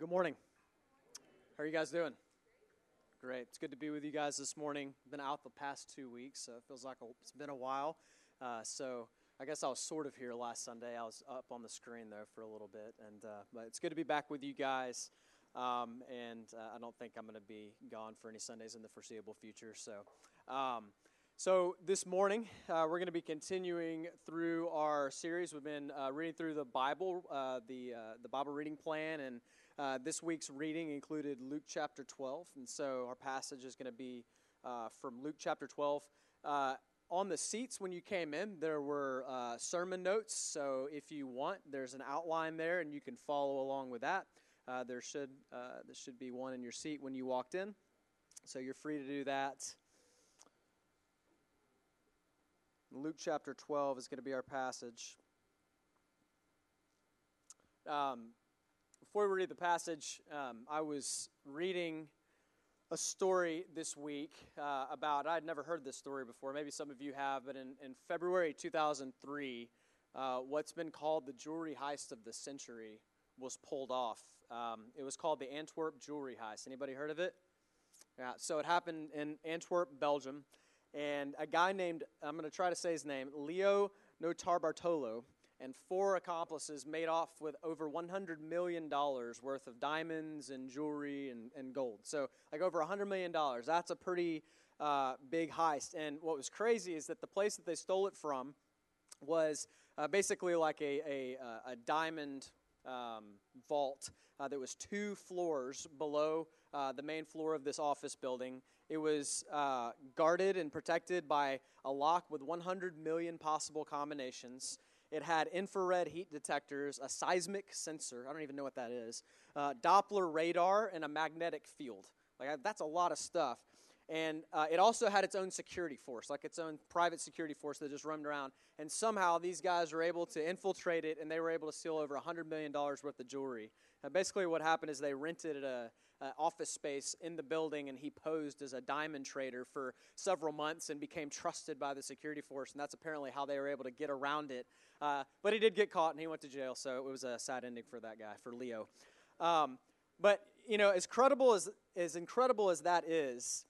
Good morning. How are you guys doing? Great. It's good to be with you guys this morning. Been out the past 2 weeks, so it feels like it's been a while. So I guess I was sort of here last Sunday. I was up on the screen, though, for a little bit. But it's good to be back with you guys. I don't think I'm going to be gone for any Sundays in the foreseeable future. So this morning, we're going to be continuing through our series. We've been reading through the Bible, the Bible reading plan, and this week's reading included Luke chapter 12. And so our passage is going to be from Luke chapter 12. On the seats when you came in, there were sermon notes. So if you want, there's an outline there, and you can follow along with that. There should be one in your seat when you walked in. So you're free to do that. Luke chapter 12 is going to be our passage. Before we read the passage, I was reading a story this week I had never heard this story before. Maybe some of you have, but in February 2003, what's been called the jewelry heist of the century was pulled off. It was called the Antwerp jewelry heist. Anybody heard of it? Yeah. So it happened in Antwerp, Belgium. And a guy named, I'm going to try to say his name, Leo Notarbartolo, and four accomplices made off with over $100 million worth of diamonds and jewelry and gold. So like over $100 million. That's a pretty big heist. And what was crazy is that the place that they stole it from was basically like a diamond vault that was two floors below the main floor of this office building. It was guarded and protected by a lock with 100 million possible combinations. It had infrared heat detectors, a seismic sensor, I don't even know what that is, Doppler radar, and a magnetic field. That's a lot of stuff. And it also had its own security force, like its own private security force that just roamed around. And somehow these guys were able to infiltrate it, and they were able to steal over $100 million worth of jewelry. Now, basically what happened is they rented an office space in the building, and he posed as a diamond trader for several months and became trusted by the security force. And that's apparently how they were able to get around it. But he did get caught, and he went to jail. So it was a sad ending for that guy, for Leo. But, you know, as incredible as that is,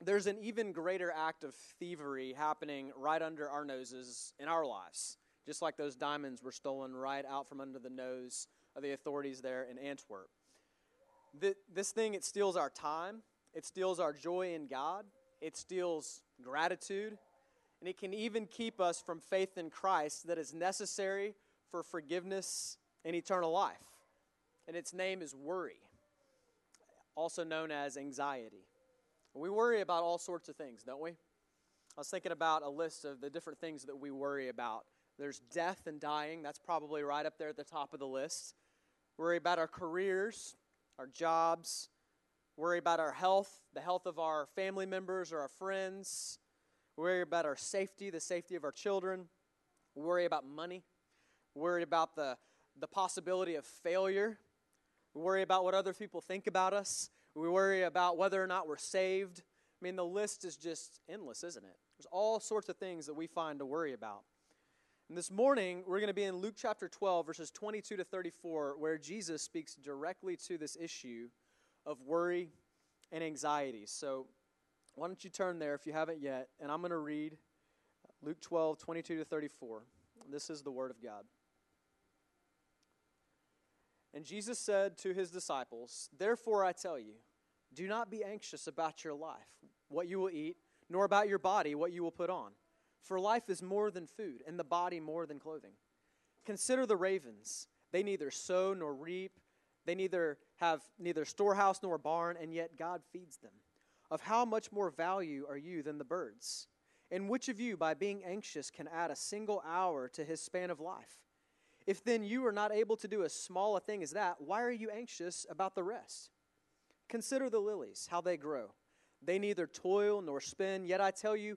there's an even greater act of thievery happening right under our noses in our lives, just like those diamonds were stolen right out from under the nose of the authorities there in Antwerp. This thing, it steals our time, it steals our joy in God, it steals gratitude, and it can even keep us from faith in Christ that is necessary for forgiveness and eternal life. And its name is worry, also known as anxiety. We worry about all sorts of things, don't we? I was thinking about a list of the different things that we worry about. There's death and dying. That's probably right up there at the top of the list. Worry about our careers, our jobs. Worry about our health, the health of our family members or our friends. Worry about our safety, the safety of our children. Worry about money. Worry about the possibility of failure. Worry about what other people think about us. We worry about whether or not we're saved. I mean, the list is just endless, isn't it? There's all sorts of things that we find to worry about. And this morning, we're going to be in Luke chapter 12, verses 22 to 34, where Jesus speaks directly to this issue of worry and anxiety. So why don't you turn there if you haven't yet, and I'm going to read Luke 12, 22 to 34. This is the Word of God. And Jesus said to his disciples, "Therefore I tell you, do not be anxious about your life, what you will eat, nor about your body, what you will put on. For life is more than food, and the body more than clothing. Consider the ravens. They neither sow nor reap. They have neither storehouse nor barn, and yet God feeds them. Of how much more value are you than the birds? And which of you, by being anxious, can add a single hour to his span of life? If then you are not able to do as small a thing as that, why are you anxious about the rest? Consider the lilies, how they grow. They neither toil nor spin, yet I tell you,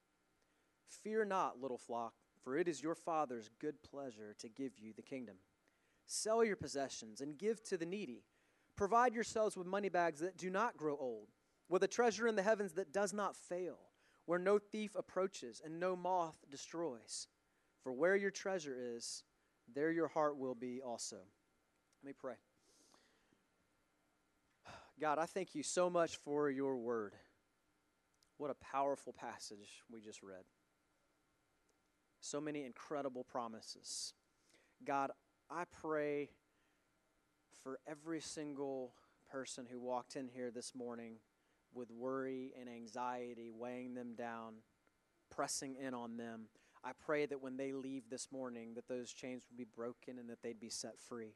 Fear not, little flock, for it is your Father's good pleasure to give you the kingdom. Sell your possessions and give to the needy. Provide yourselves with money bags that do not grow old, with a treasure in the heavens that does not fail, where no thief approaches and no moth destroys. For where your treasure is, there your heart will be also. Let me pray. God, I thank you so much for your word. What a powerful passage we just read. So many incredible promises. God, I pray for every single person who walked in here this morning with worry and anxiety weighing them down, pressing in on them. I pray that when they leave this morning that those chains would be broken and that they'd be set free.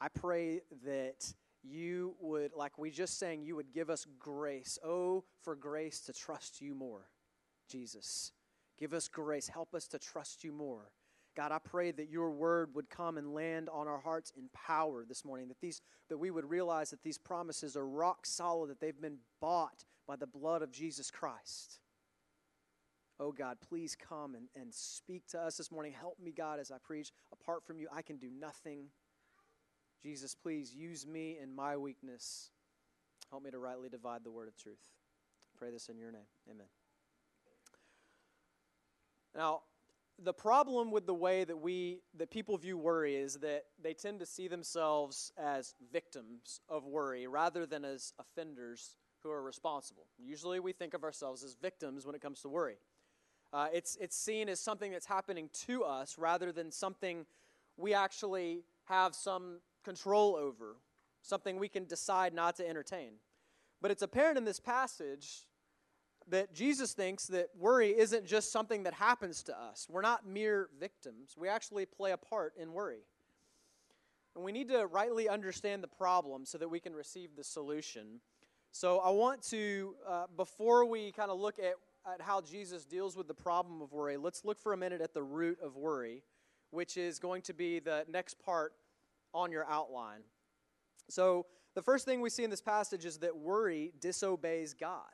I pray that you would, like we just sang, you would give us grace. Oh, for grace to trust you more, Jesus. Give us grace. Help us to trust you more. God, I pray that your word would come and land on our hearts in power this morning, that we would realize that these promises are rock solid, that they've been bought by the blood of Jesus Christ. Oh, God, please come and speak to us this morning. Help me, God, as I preach. Apart from you, I can do nothing. Jesus, please use me in my weakness. Help me to rightly divide the word of truth. I pray this in your name. Amen. Now, the problem with the way that people view worry is that they tend to see themselves as victims of worry rather than as offenders who are responsible. Usually we think of ourselves as victims when it comes to worry. It's seen as something that's happening to us rather than something we actually have some control over, something we can decide not to entertain. But it's apparent in this passage that Jesus thinks that worry isn't just something that happens to us. We're not mere victims. We actually play a part in worry. And we need to rightly understand the problem so that we can receive the solution. So I want to, before we kind of look at how Jesus deals with the problem of worry, let's look for a minute at the root of worry, which is going to be the next part on your outline. So the first thing we see in this passage is that worry disobeys God.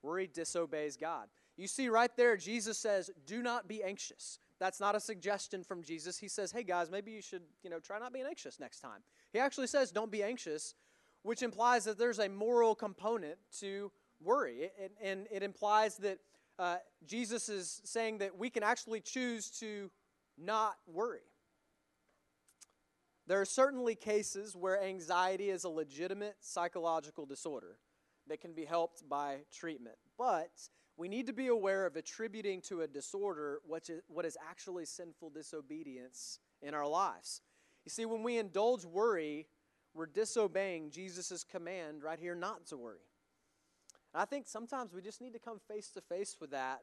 Worry disobeys God. You see right there, Jesus says, do not be anxious. That's not a suggestion from Jesus. He says, hey guys, maybe you should, try not being anxious next time. He actually says, don't be anxious, which implies that there's a moral component to worry. And it implies that Jesus is saying that we can actually choose to not worry. There are certainly cases where anxiety is a legitimate psychological disorder that can be helped by treatment. But we need to be aware of attributing to a disorder what is actually sinful disobedience in our lives. You see, when we indulge worry, we're disobeying Jesus' command right here not to worry. And I think sometimes we just need to come face to face with that,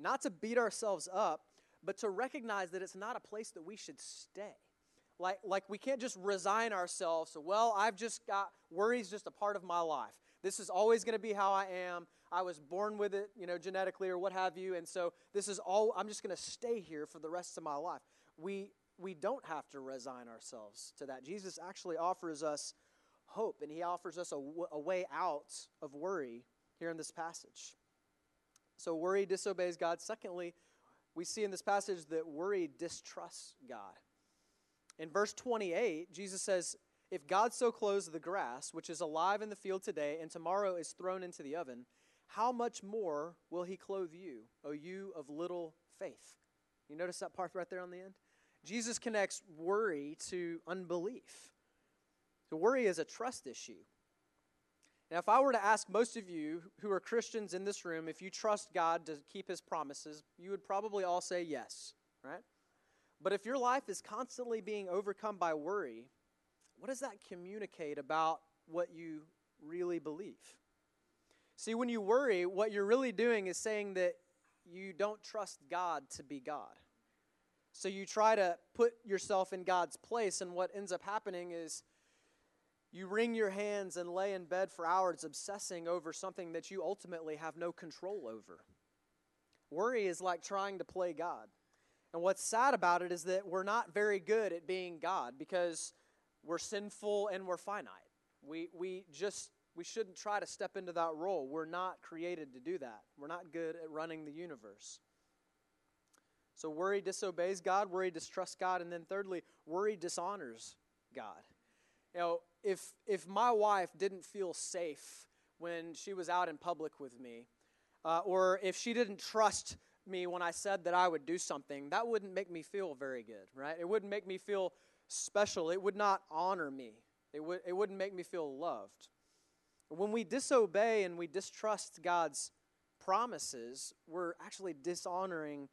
not to beat ourselves up, but to recognize that it's not a place that we should stay. Like we can't just resign ourselves to, worry's just a part of my life. This is always going to be how I am. I was born with it, genetically or what have you. And so this is all, I'm just going to stay here for the rest of my life. We don't have to resign ourselves to that. Jesus actually offers us hope, and he offers us a way out of worry here in this passage. So worry disobeys God. Secondly, we see in this passage that worry distrusts God. In verse 28, Jesus says, if God so clothes the grass, which is alive in the field today and tomorrow is thrown into the oven, how much more will he clothe you, O you of little faith? You notice that part right there on the end? Jesus connects worry to unbelief. So worry is a trust issue. Now, if I were to ask most of you who are Christians in this room if you trust God to keep his promises, you would probably all say yes, right? But if your life is constantly being overcome by worry, what does that communicate about what you really believe? See, when you worry, what you're really doing is saying that you don't trust God to be God. So you try to put yourself in God's place, and what ends up happening is you wring your hands and lay in bed for hours obsessing over something that you ultimately have no control over. Worry is like trying to play God. And what's sad about it is that we're not very good at being God, because We're sinful and we're finite. We shouldn't try to step into that role. We're not created to do that. We're not good at running the universe. So worry disobeys God, worry distrusts God, and then thirdly, worry dishonors God. You know, if my wife didn't feel safe when she was out in public with me, or if she didn't trust me when I said that I would do something, that wouldn't make me feel very good, right? It wouldn't make me feel special. It would not honor me. It wouldn't make me feel loved. When we disobey and we distrust God's promises, we're actually dishonoring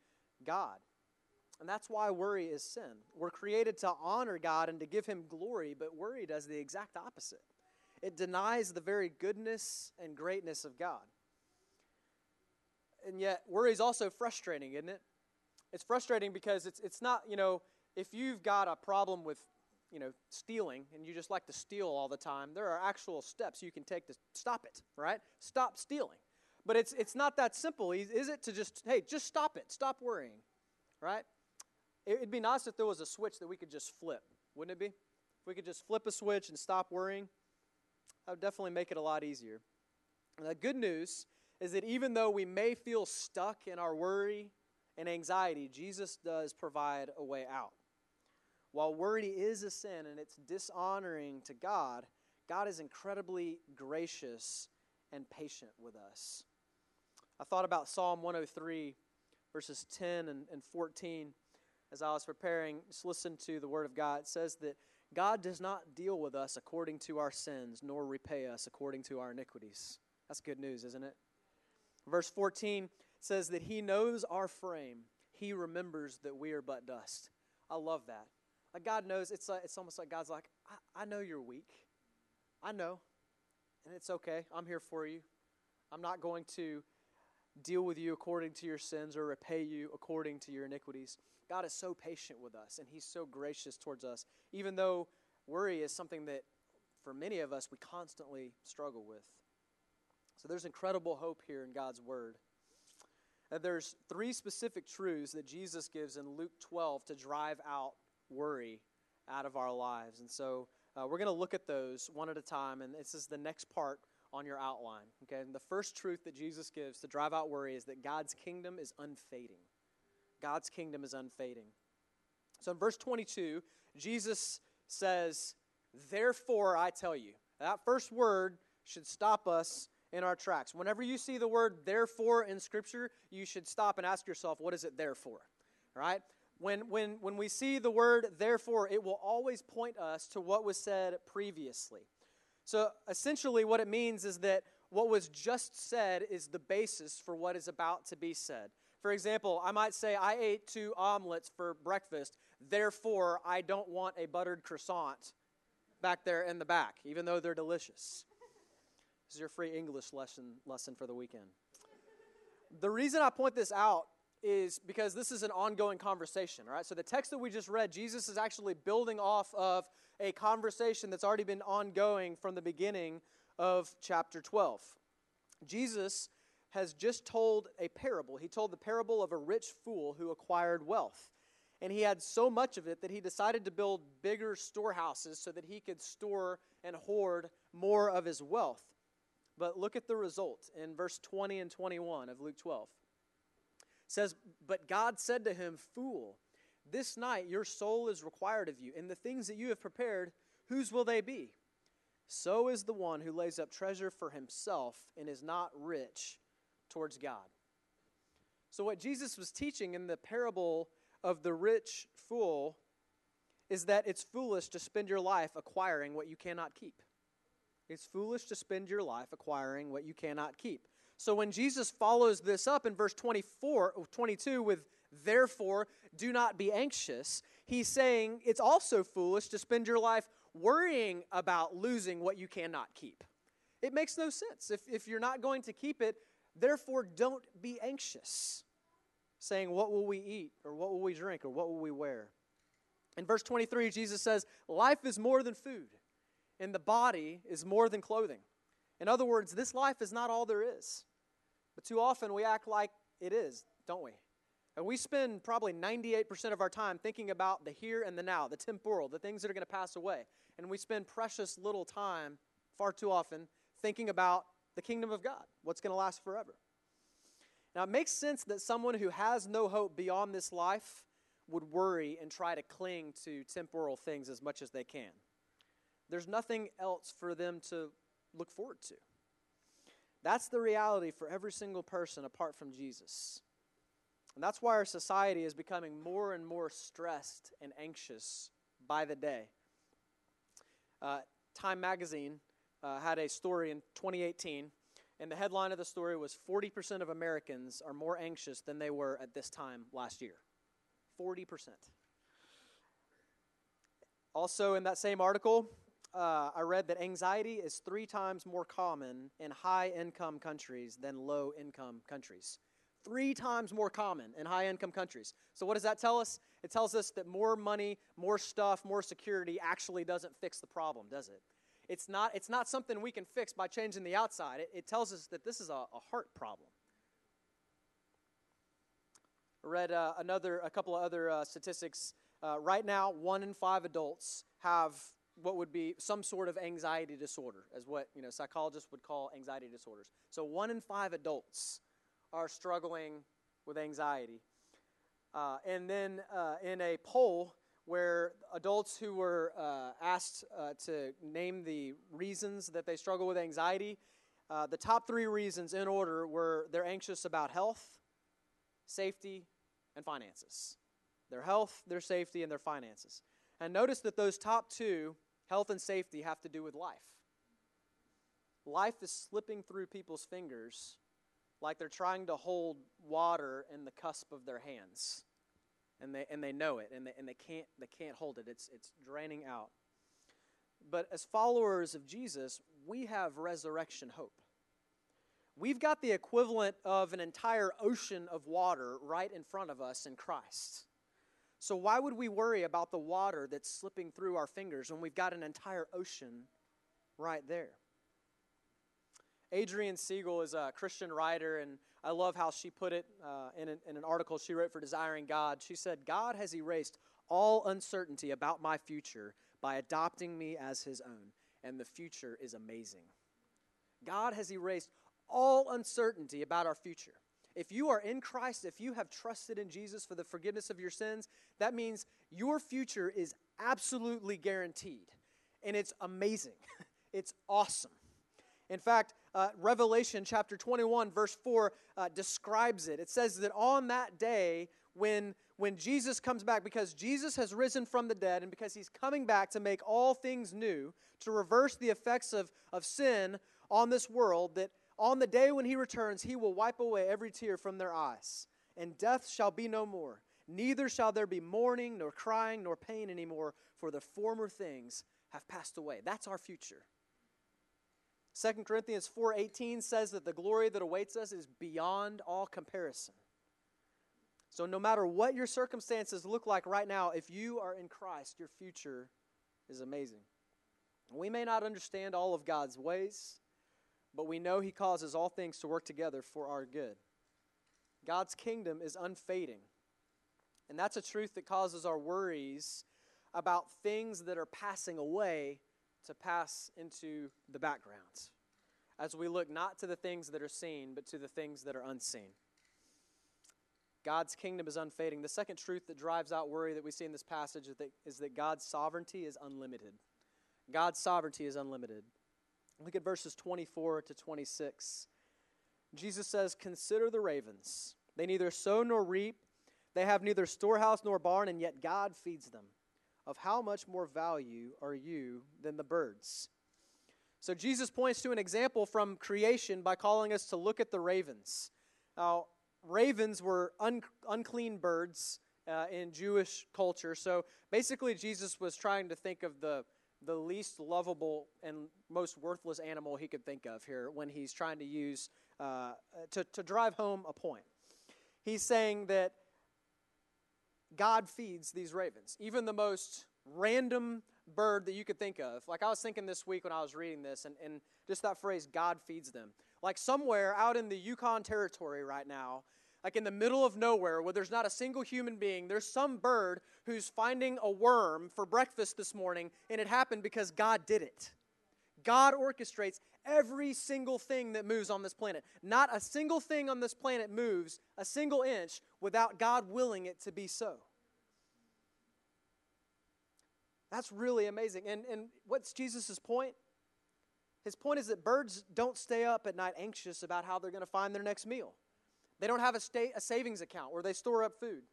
God. And that's why worry is sin. We're created to honor God and to give him glory, but worry does the exact opposite. It denies the very goodness and greatness of God. And yet, worry is also frustrating, isn't it? It's frustrating because it's not, you know, if you've got a problem with, you know, stealing and you just like to steal all the time, there are actual steps you can take to stop it, right? Stop stealing. But it's not that simple, is it, to just, hey, just stop it. Stop worrying, right? It'd be nice if there was a switch that we could just flip, wouldn't it be? If we could just flip a switch and stop worrying, that would definitely make it a lot easier. And the good news is that even though we may feel stuck in our worry and anxiety, Jesus does provide a way out. While worry is a sin and it's dishonoring to God, God is incredibly gracious and patient with us. I thought about Psalm 103, verses 10 and 14, as I was preparing. Just listen to the word of God. It says that God does not deal with us according to our sins, nor repay us according to our iniquities. That's good news, isn't it? Verse 14 says that he knows our frame. He remembers that we are but dust. I love that. Like God knows, it's almost like God's like, I know you're weak. I know. And it's okay. I'm here for you. I'm not going to deal with you according to your sins or repay you according to your iniquities. God is so patient with us, and he's so gracious towards us, even though worry is something that for many of us we constantly struggle with. So there's incredible hope here in God's word. And there's three specific truths that Jesus gives in Luke 12 to drive out worry out of our lives. And so we're going to look at those one at a time, and this is the next part on your outline. Okay, and the first truth that Jesus gives to drive out worry is that God's kingdom is unfading. God's kingdom is unfading. So in verse 22, Jesus says, "Therefore I tell you." That first word should stop us in our tracks. Whenever you see the word "therefore" in Scripture, you should stop and ask yourself, what is it there for? All right? When we see the word "therefore," it will always point us to what was said previously. So essentially what it means is that what was just said is the basis for what is about to be said. For example, I might say, I ate 2 omelets for breakfast, therefore I don't want a buttered croissant back there in the back, even though they're delicious. This is your free English lesson for the weekend. The reason I point this out is because this is an ongoing conversation, right? So the text that we just read, Jesus is actually building off of a conversation that's already been ongoing from the beginning of chapter 12. Jesus has just told a parable. He told the parable of a rich fool who acquired wealth. And he had so much of it that he decided to build bigger storehouses so that he could store and hoard more of his wealth. But look at the result in verse 20 and 21 of Luke 12. Says, "But God said to him, 'Fool, this night your soul is required of you, and the things that you have prepared, whose will they be? So is the one who lays up treasure for himself and is not rich towards God.'" So what Jesus was teaching in the parable of the rich fool is that it's foolish to spend your life acquiring what you cannot keep. It's foolish to spend your life acquiring what you cannot keep. So when Jesus follows this up in verse 22 with "therefore do not be anxious," he's saying it's also foolish to spend your life worrying about losing what you cannot keep. It makes no sense. If you're not going to keep it, therefore don't be anxious, saying, what will we eat, or what will we drink, or what will we wear? In verse 23, Jesus says, "Life is more than food, and the body is more than clothing." In other words, this life is not all there is. But too often we act like it is, don't we? And we spend probably 98% of our time thinking about the here and the now, the temporal, the things that are going to pass away. and we spend precious little time, far too often, thinking about the kingdom of God, what's going to last forever. Now, it makes sense that someone who has no hope beyond this life would worry and try to cling to temporal things as much as they can. There's nothing else for them to look forward to. That's the reality for every single person apart from Jesus. And that's why our society is becoming more and more stressed and anxious by the day. Time magazine had a story in 2018, and the headline of the story was 40% of Americans are more anxious than they were at this time last year. 40%. Also in that same article, I read that anxiety is 3 times more common in high-income countries than low-income countries. 3 times more common in high-income countries. So what does that tell us? It tells us that more money, more stuff, more security actually doesn't fix the problem, does it? It's not something we can fix by changing the outside. It tells us that this is a heart problem. I read a couple of other statistics. Right now, 1 in 5 adults have what would be some sort of anxiety disorder, as what psychologists would call anxiety disorders. So 1 in 5 adults are struggling with anxiety. And then in a poll where adults who were asked to name the reasons that they struggle with anxiety, the top 3 reasons in order were they're anxious about health, safety, and finances. Their health, their safety, and their finances. And notice that those top 2, health and safety, have to do with life. Life is slipping through people's fingers like they're trying to hold water in the cusp of their hands. And they know it, and they can't hold it. It's draining out. But as followers of Jesus, we have resurrection hope. We've got the equivalent of an entire ocean of water right in front of us in Christ. So why would we worry about the water that's slipping through our fingers when we've got an entire ocean right there? Adrienne Siegel is a Christian writer, and I love how she put it in an article she wrote for Desiring God. She said, "God has erased all uncertainty about my future by adopting me as his own, and the future is amazing." God has erased all uncertainty about our future. If you are in Christ, if you have trusted in Jesus for the forgiveness of your sins, that means your future is absolutely guaranteed, and it's amazing. It's awesome. In fact, Revelation chapter 21, verse 4 describes it. It says that on that day when Jesus comes back, because Jesus has risen from the dead and because he's coming back to make all things new, to reverse the effects of sin on this world, that on the day when he returns, he will wipe away every tear from their eyes, and death shall be no more. Neither shall there be mourning, nor crying, nor pain anymore, for the former things have passed away. That's our future. 2 Corinthians 4:18 says that the glory that awaits us is beyond all comparison. So no matter what your circumstances look like right now, if you are in Christ, your future is amazing. We may not understand all of God's ways, but we know he causes all things to work together for our good. God's kingdom is unfading, and that's a truth that causes our worries about things that are passing away to pass into the background, as we look not to the things that are seen, but to the things that are unseen. God's kingdom is unfading. The second truth that drives out worry that we see in this passage is that God's sovereignty is unlimited. God's sovereignty is unlimited. Look at verses 24 to 26. Jesus says, "Consider the ravens. They neither sow nor reap. They have neither storehouse nor barn, and yet God feeds them. Of how much more value are you than the birds?" So Jesus points to an example from creation by calling us to look at the ravens. Now, ravens were unclean birds in Jewish culture. So basically Jesus was trying to think of the least lovable and most worthless animal he could think of here when he's trying to use, to drive home a point. He's saying that God feeds these ravens, even the most random bird that you could think of. Like, I was thinking this week when I was reading this, and just that phrase, God feeds them. Like, somewhere out in the Yukon Territory right now, like in the middle of nowhere where there's not a single human being, there's some bird who's finding a worm for breakfast this morning, and it happened because God did it. God orchestrates every single thing that moves on this planet. Not a single thing on this planet moves a single inch without God willing it to be so. That's really amazing. And what's Jesus' point? His point is that birds don't stay up at night anxious about how they're going to find their next meal. They don't have a savings account where they store up food.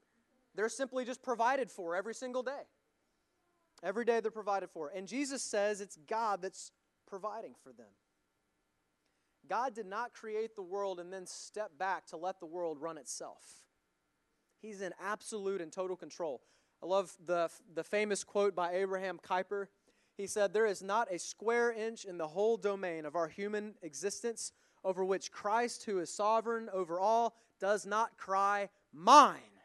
They're simply just provided for every single day. Every day they're provided for. And Jesus says it's God that's providing for them. God did not create the world and then step back to let the world run itself. He's in absolute and total control. I love the famous quote by Abraham Kuyper. He said, "There is not a square inch in the whole domain of our human existence over which Christ, who is sovereign over all, does not cry, 'Mine!'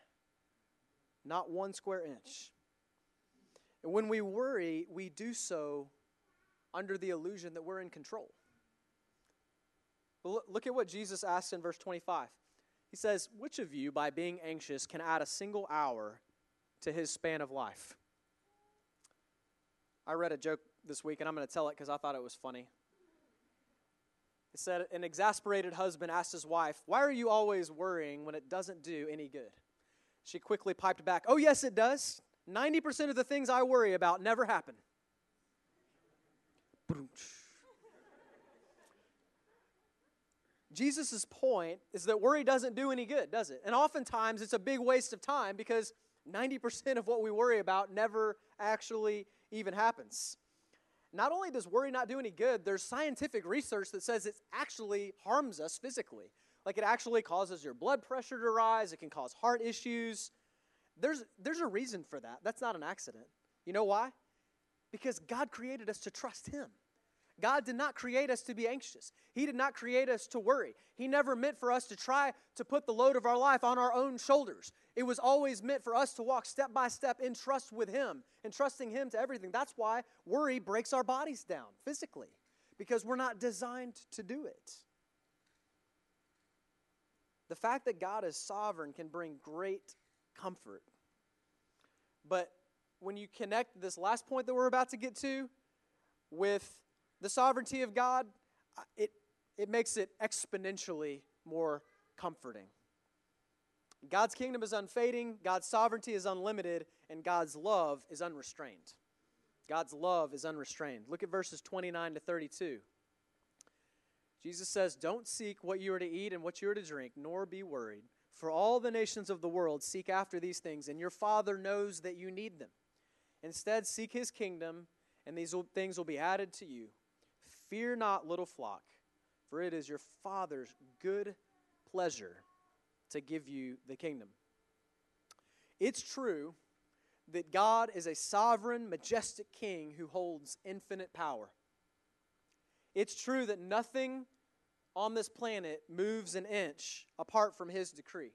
Not one square inch." And when we worry, we do so under the illusion that we're in control. Look at what Jesus asks in verse 25. He says, "Which of you, by being anxious, can add a single hour to his span of life?" I read a joke this week, and I'm going to tell it because I thought it was funny. It said, an exasperated husband asked his wife, "Why are you always worrying when it doesn't do any good?" She quickly piped back, "Oh, yes, it does. 90% of the things I worry about never happen." Jesus' point is that worry doesn't do any good, does it? And oftentimes it's a big waste of time because 90% of what we worry about never actually even happens. Not only does worry not do any good, there's scientific research that says it actually harms us physically. Like it actually causes your blood pressure to rise. It can cause heart issues. There's a reason for that. That's not an accident. You know why? Because God created us to trust him. God did not create us to be anxious. He did not create us to worry. He never meant for us to try to put the load of our life on our own shoulders. It was always meant for us to walk step by step in trust with him and trusting him to everything. That's why worry breaks our bodies down physically, because we're not designed to do it. The fact that God is sovereign can bring great comfort. But when you connect this last point that we're about to get to with the sovereignty of God, it makes it exponentially more comforting. God's kingdom is unfading, God's sovereignty is unlimited, and God's love is unrestrained. God's love is unrestrained. Look at verses 29 to 32. Jesus says, "Don't seek what you are to eat and what you are to drink, nor be worried. For all the nations of the world seek after these things, and your Father knows that you need them. Instead, seek his kingdom, and these things will be added to you. Fear not, little flock, for it is your Father's good pleasure to give you the kingdom." It's true that God is a sovereign, majestic king who holds infinite power. It's true that nothing on this planet moves an inch apart from his decree.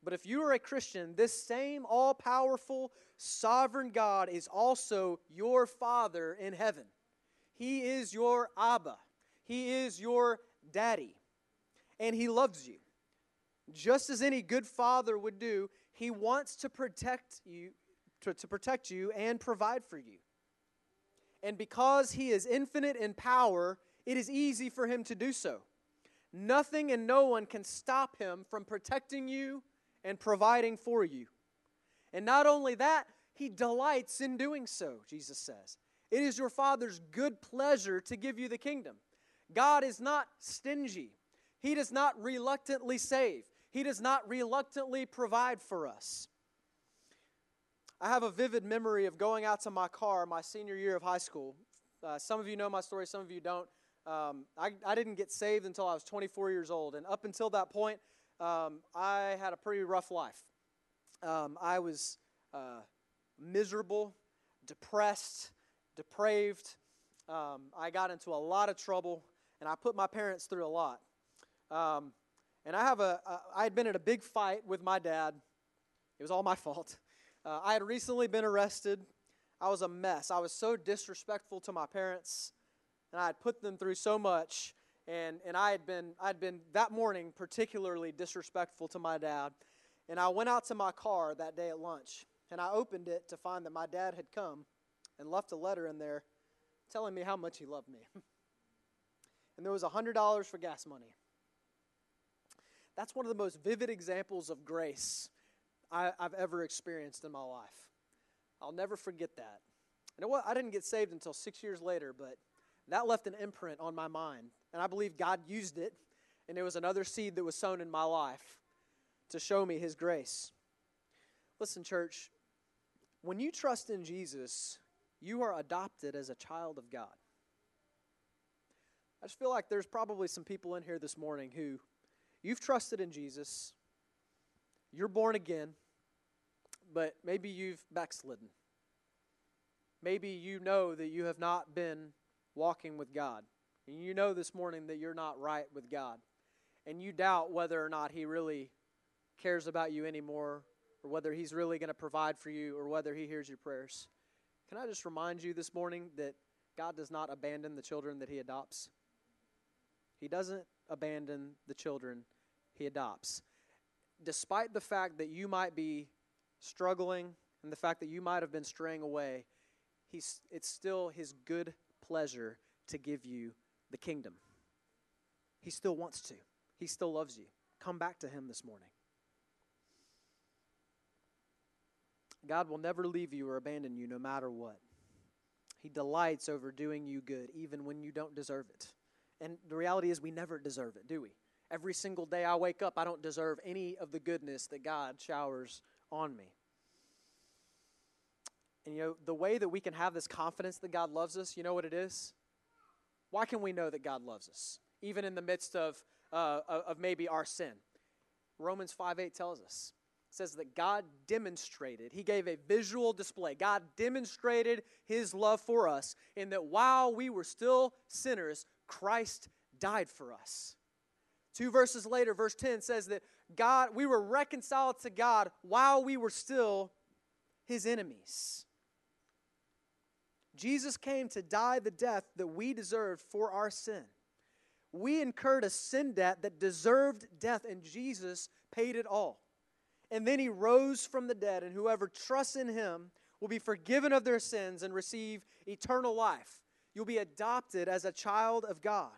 But if you are a Christian, this same all-powerful, sovereign God is also your Father in heaven. He is your Abba. He is your daddy. And he loves you. Just as any good father would do, he wants to protect you, to protect you and provide for you. And because he is infinite in power, it is easy for him to do so. Nothing and no one can stop him from protecting you and providing for you. And not only that, he delights in doing so, Jesus says. It is your Father's good pleasure to give you the kingdom. God is not stingy. He does not reluctantly save. He does not reluctantly provide for us. I have a vivid memory of going out to my car my senior year of high school. Some of you know my story, some of you don't. I didn't get saved until I was 24 years old. And up until that point, I had a pretty rough life. I was miserable, depressed, depraved. I got into a lot of trouble, and I put my parents through a lot. And I had been in a big fight with my dad. It was all my fault. I had recently been arrested. I was a mess. I was so disrespectful to my parents, and I had put them through so much. and I'd been that morning particularly disrespectful to my dad, and I went out to my car that day at lunch, and I opened it to find that my dad had come and left a letter in there telling me how much he loved me. And there was $100 for gas money. That's one of the most vivid examples of grace I've ever experienced in my life. I'll never forget that. And I didn't get saved until 6 years later, but that left an imprint on my mind. And I believe God used it, and it was another seed that was sown in my life to show me his grace. Listen, church, when you trust in Jesus, you are adopted as a child of God. I just feel like there's probably some people in here this morning who you've trusted in Jesus, you're born again, but maybe you've backslidden. Maybe you know that you have not been walking with God, and you know this morning that you're not right with God, and you doubt whether or not he really cares about you anymore, or whether he's really going to provide for you, or whether he hears your prayers. Can I just remind you this morning that God does not abandon the children that he adopts? He doesn't abandon the children he adopts. Despite the fact that you might be struggling and the fact that you might have been straying away, it's still his good pleasure to give you the kingdom. He still wants to. He still loves you. Come back to him this morning. God will never leave you or abandon you no matter what. He delights over doing you good even when you don't deserve it. And the reality is we never deserve it, do we? Every single day I wake up, I don't deserve any of the goodness that God showers on me. And, the way that we can have this confidence that God loves us, you know what it is? Why can we know that God loves us, even in the midst of maybe our sin? Romans 5:8 tells us. It says that God demonstrated, he gave a visual display. God demonstrated his love for us in that while we were still sinners, Christ died for us. 2 verses later, verse 10 says that we were reconciled to God while we were still his enemies. Jesus came to die the death that we deserved for our sin. We incurred a sin debt that deserved death, and Jesus paid it all. And then he rose from the dead, and whoever trusts in him will be forgiven of their sins and receive eternal life. You'll be adopted as a child of God.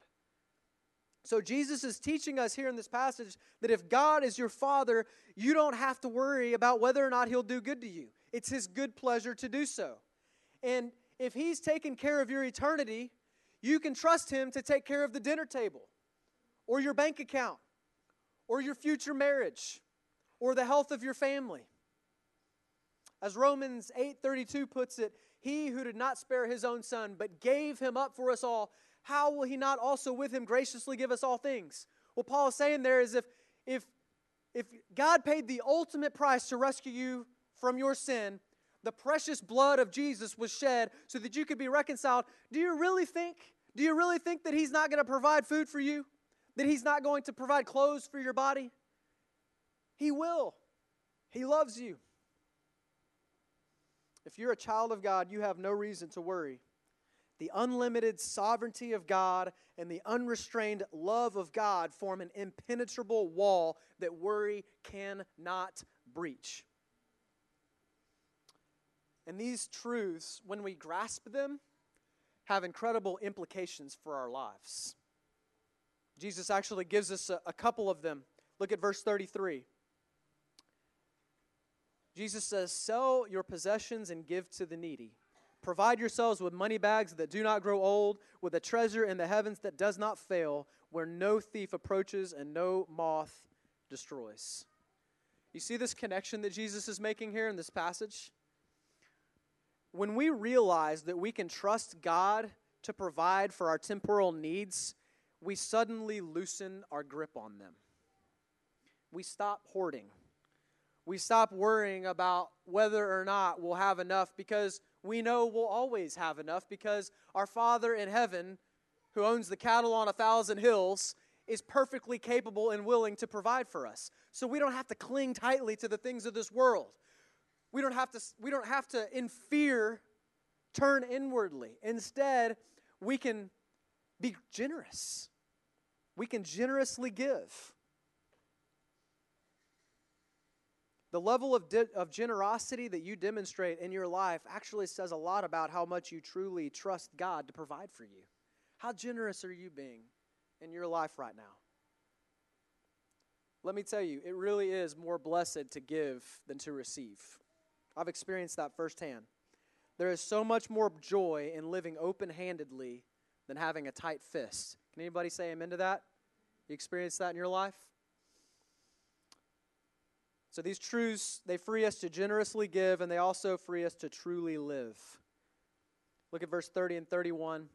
So Jesus is teaching us here in this passage that if God is your father, you don't have to worry about whether or not he'll do good to you. It's his good pleasure to do so. And if he's taken care of your eternity, you can trust him to take care of the dinner table or your bank account or your future marriage, or the health of your family. As Romans 8:32 puts it, he who did not spare his own son, but gave him up for us all, how will he not also with him graciously give us all things? What Paul is saying there is if God paid the ultimate price to rescue you from your sin, the precious blood of Jesus was shed so that you could be reconciled. Do you really think that he's not going to provide food for you? That he's not going to provide clothes for your body? He will. He loves you. If you're a child of God, you have no reason to worry. The unlimited sovereignty of God and the unrestrained love of God form an impenetrable wall that worry cannot breach. And these truths, when we grasp them, have incredible implications for our lives. Jesus actually gives us a couple of them. Look at verse 33. Jesus says, sell your possessions and give to the needy. Provide yourselves with money bags that do not grow old, with a treasure in the heavens that does not fail, where no thief approaches and no moth destroys. You see this connection that Jesus is making here in this passage? When we realize that we can trust God to provide for our temporal needs, we suddenly loosen our grip on them. We stop hoarding. We stop worrying about whether or not we'll have enough because we know we'll always have enough because our Father in heaven, who owns the cattle on 1,000 hills, is perfectly capable and willing to provide for us. So we don't have to cling tightly to the things of this world. We don't have to in fear turn inwardly. Instead, we can be generous. We can generously give. The level of generosity that you demonstrate in your life actually says a lot about how much you truly trust God to provide for you. How generous are you being in your life right now? Let me tell you, it really is more blessed to give than to receive. I've experienced that firsthand. There is so much more joy in living open-handedly than having a tight fist. Can anybody say amen to that? You experienced that in your life? So these truths, they free us to generously give, and they also free us to truly live. Look at verse 30 and 31.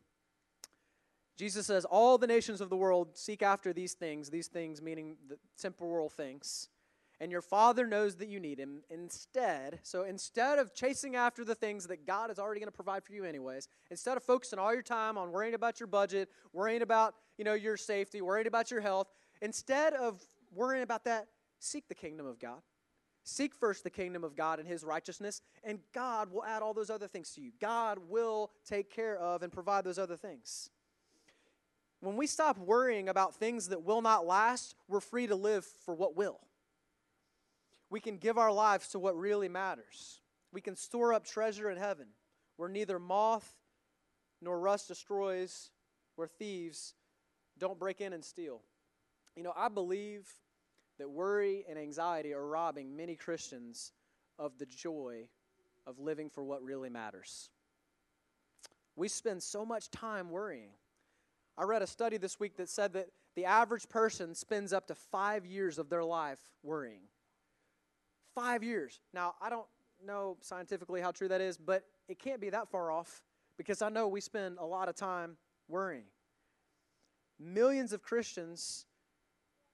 Jesus says, all the nations of the world seek after these things meaning the temporal things, and your Father knows that you need him. Instead of chasing after the things that God is already going to provide for you anyways, instead of focusing all your time on worrying about your budget, worrying about, your safety, worrying about your health, instead of worrying about that, seek the kingdom of God. Seek first the kingdom of God and his righteousness, and God will add all those other things to you. God will take care of and provide those other things. When we stop worrying about things that will not last, we're free to live for what will. We can give our lives to what really matters. We can store up treasure in heaven, where neither moth nor rust destroys, where thieves don't break in and steal. I believe that worry and anxiety are robbing many Christians of the joy of living for what really matters. We spend so much time worrying. I read a study this week that said that the average person spends up to 5 years of their life worrying. 5 years. Now, I don't know scientifically how true that is, but it can't be that far off because I know we spend a lot of time worrying. Millions of Christians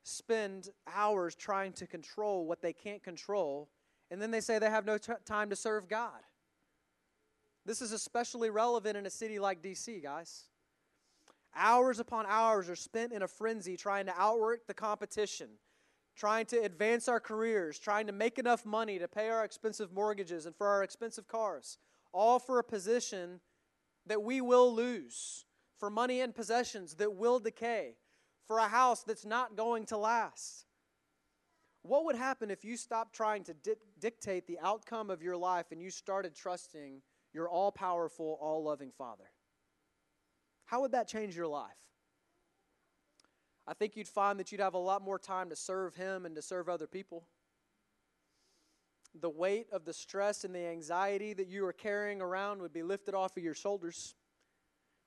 spend hours trying to control what they can't control, and then they say they have no time to serve God. This is especially relevant in a city like D.C., guys. Hours upon hours are spent in a frenzy trying to outwork the competition, trying to advance our careers, trying to make enough money to pay our expensive mortgages and for our expensive cars, all for a position that we will lose, for money and possessions that will decay, for a house that's not going to last. What would happen if you stopped trying to dictate the outcome of your life and you started trusting your all-powerful, all-loving Father? How would that change your life? I think you'd find that you'd have a lot more time to serve Him and to serve other people. The weight of the stress and the anxiety that you are carrying around would be lifted off of your shoulders.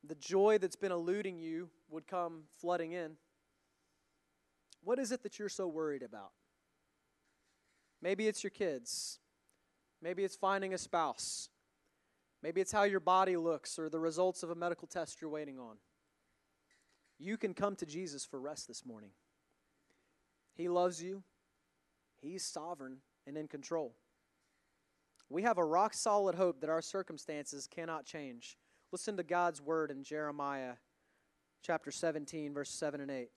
The joy that's been eluding you would come flooding in. What is it that you're so worried about? Maybe it's your kids. Maybe it's finding a spouse. Maybe it's how your body looks or the results of a medical test you're waiting on. You can come to Jesus for rest this morning. He loves you. He's sovereign and in control. We have a rock-solid hope that our circumstances cannot change. Listen to God's word in Jeremiah chapter 17, verse 7 and 8. It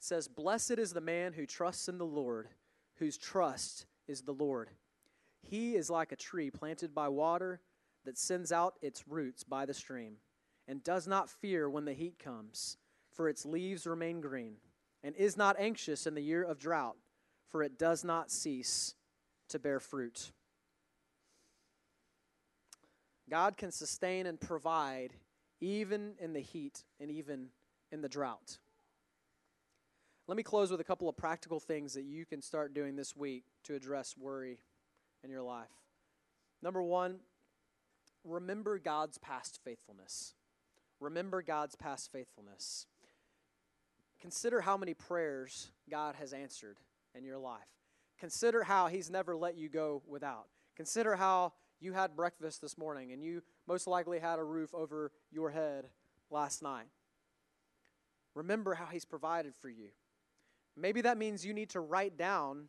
says, "Blessed is the man who trusts in the Lord, whose trust is the Lord. He is like a tree planted by water that sends out its roots by the stream and does not fear when the heat comes, for its leaves remain green, and is not anxious in the year of drought, for it does not cease to bear fruit." God can sustain and provide even in the heat and even in the drought. Let me close with a couple of practical things that you can start doing this week to address worry in your life. Number one, remember God's past faithfulness. Remember God's past faithfulness. Consider how many prayers God has answered in your life. Consider how He's never let you go without. Consider how you had breakfast this morning, and you most likely had a roof over your head last night. Remember how He's provided for you. Maybe that means you need to write down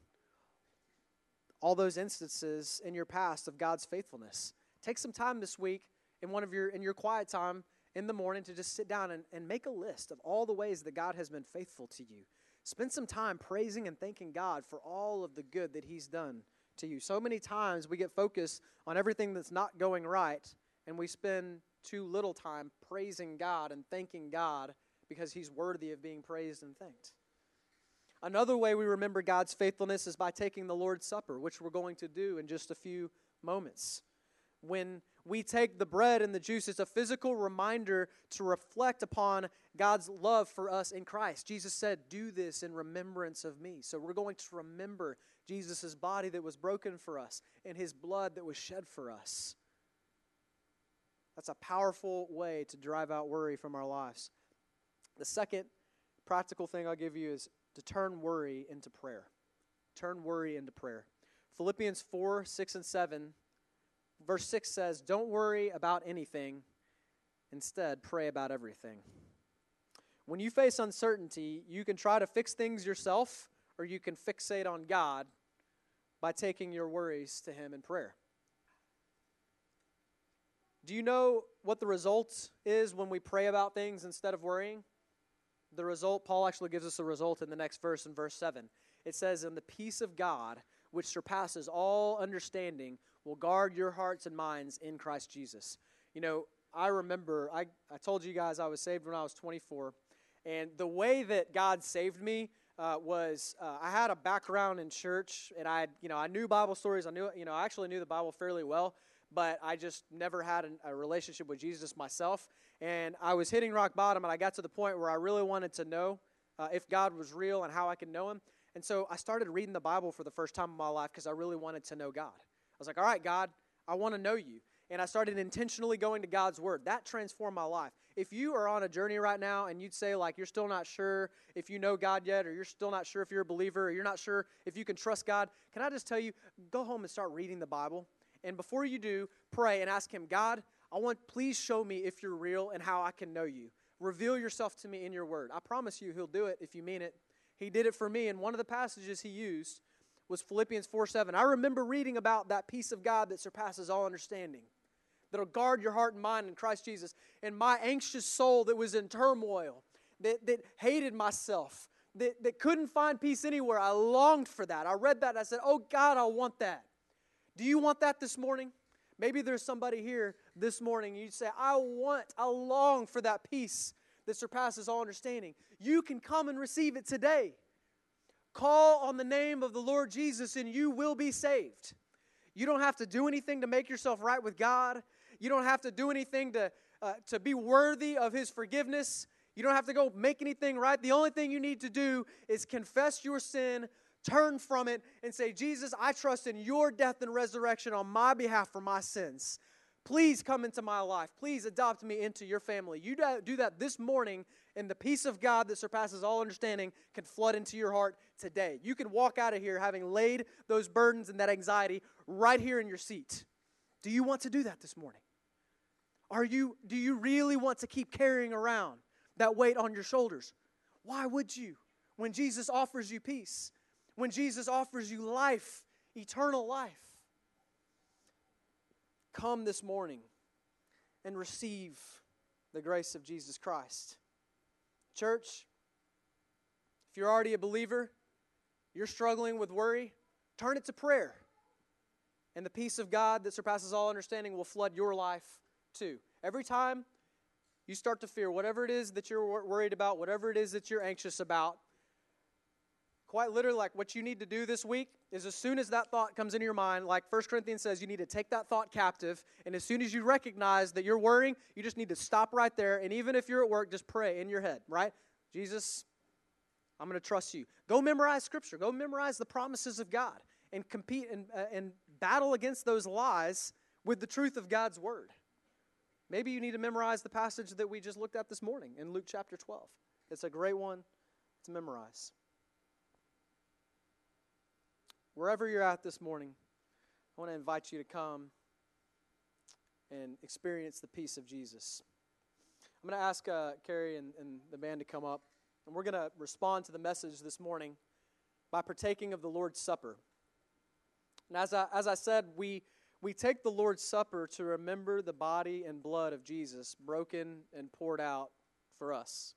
all those instances in your past of God's faithfulness. Take some time this week in your quiet time in the morning to just sit down and make a list of all the ways that God has been faithful to you. Spend some time praising and thanking God for all of the good that He's done to you. So many times we get focused on everything that's not going right, and we spend too little time praising God and thanking God because he's worthy of being praised and thanked. Another way we remember God's faithfulness is by taking the Lord's Supper, which we're going to do in just a few moments. When we take the bread and the juice, it's a physical reminder to reflect upon God's love for us in Christ. Jesus said, do this in remembrance of me. So we're going to remember Jesus' body that was broken for us and his blood that was shed for us. That's a powerful way to drive out worry from our lives. The second practical thing I'll give you is to turn worry into prayer. Turn worry into prayer. Philippians 4, 6, and 7, verse 6 says, don't worry about anything. Instead, pray about everything. When you face uncertainty, you can try to fix things yourself, or you can fixate on God by taking your worries to him in prayer. Do you know what the result is when we pray about things instead of worrying? The result, Paul actually gives us a result in the next verse, in verse 7. It says, and the peace of God, which surpasses all understanding, will guard your hearts and minds in Christ Jesus. You know, I remember, I told you guys I was saved when I was 24. And the way that God saved me was I had a background in church. And I knew Bible stories. I actually knew the Bible fairly well. But I just never had a relationship with Jesus myself. And I was hitting rock bottom, and I got to the point where I really wanted to know if God was real and how I could know him. And so I started reading the Bible for the first time in my life because I really wanted to know God. I was like, all right, God, I want to know you. And I started intentionally going to God's word. That transformed my life. If you are on a journey right now and you'd say, like, you're still not sure if you know God yet, or you're still not sure if you're a believer, or you're not sure if you can trust God, can I just tell you, go home and start reading the Bible. And before you do, pray and ask him, God, please show me if you're real and how I can know you. Reveal yourself to me in your word. I promise you he'll do it if you mean it. He did it for me, and one of the passages he used was Philippians 4:7. I remember reading about that peace of God that surpasses all understanding, that'll guard your heart and mind in Christ Jesus. And my anxious soul that was in turmoil, that hated myself, that couldn't find peace anywhere, I longed for that. I read that and I said, oh God, I want that. Do you want that this morning? Maybe there's somebody here this morning, you say, I long for that peace that surpasses all understanding. You can come and receive it today. Call on the name of the Lord Jesus and you will be saved. You don't have to do anything to make yourself right with God. You don't have to do anything to be worthy of his forgiveness. You don't have to go make anything right. The only thing you need to do is confess your sin, turn from it, and say, Jesus, I trust in your death and resurrection on my behalf for my sins. Please come into my life. Please adopt me into your family. You do that this morning, and the peace of God that surpasses all understanding can flood into your heart today. You can walk out of here having laid those burdens and that anxiety right here in your seat. Do you want to do that this morning? Do you really want to keep carrying around that weight on your shoulders? Why would you? When Jesus offers you peace, when Jesus offers you life, eternal life, come this morning and receive the grace of Jesus Christ. Church, if you're already a believer, you're struggling with worry, turn it to prayer. And the peace of God that surpasses all understanding will flood your life too. Every time you start to fear whatever it is that you're worried about, whatever it is that you're anxious about, quite literally, like, what you need to do this week is as soon as that thought comes into your mind, like 1 Corinthians says, you need to take that thought captive. And as soon as you recognize that you're worrying, you just need to stop right there. And even if you're at work, just pray in your head, right? Jesus, I'm going to trust you. Go memorize Scripture. Go memorize the promises of God and compete and battle against those lies with the truth of God's word. Maybe you need to memorize the passage that we just looked at this morning in Luke chapter 12. It's a great one to memorize. Wherever you're at this morning, I want to invite you to come and experience the peace of Jesus. I'm going to ask Carrie and the band to come up, and we're going to respond to the message this morning by partaking of the Lord's Supper. And as I said, we take the Lord's Supper to remember the body and blood of Jesus broken and poured out for us.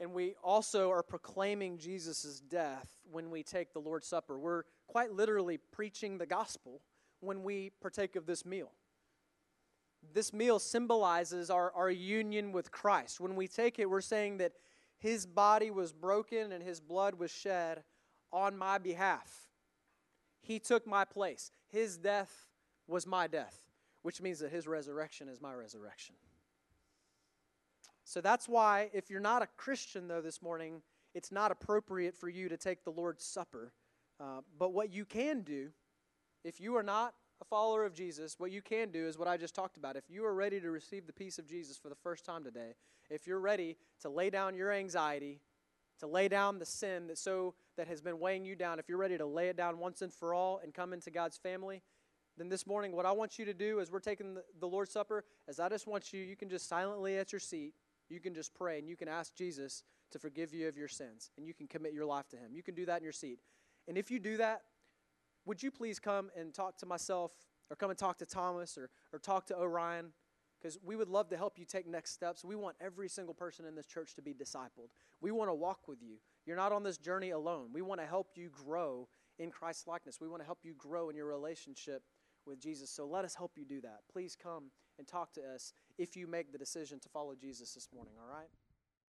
And we also are proclaiming Jesus' death when we take the Lord's Supper. We're quite literally preaching the gospel when we partake of this meal. this meal symbolizes our union with Christ. When we take it, we're saying that his body was broken and his blood was shed on my behalf. He took my place. His death was my death, which means that his resurrection is my resurrection. So that's why, if you're not a Christian, though, this morning, it's not appropriate for you to take the Lord's Supper. But what you can do, if you are not a follower of Jesus, what you can do is what I just talked about. If you are ready to receive the peace of Jesus for the first time today, if you're ready to lay down your anxiety, to lay down the sin that has been weighing you down, if you're ready to lay it down once and for all and come into God's family, then this morning what I want you to do as we're taking the Lord's Supper is I just want you can just silently at your seat, you can just pray, and you can ask Jesus to forgive you of your sins, and you can commit your life to him. You can do that in your seat. And if you do that, would you please come and talk to myself, or come and talk to Thomas, or talk to Orion, because we would love to help you take next steps. We want every single person in this church to be discipled. We want to walk with you. You're not on this journey alone. We want to help you grow in Christ's likeness. We want to help you grow in your relationship with Jesus. So let us help you do that. Please come and talk to us if you make the decision to follow Jesus this morning, all right?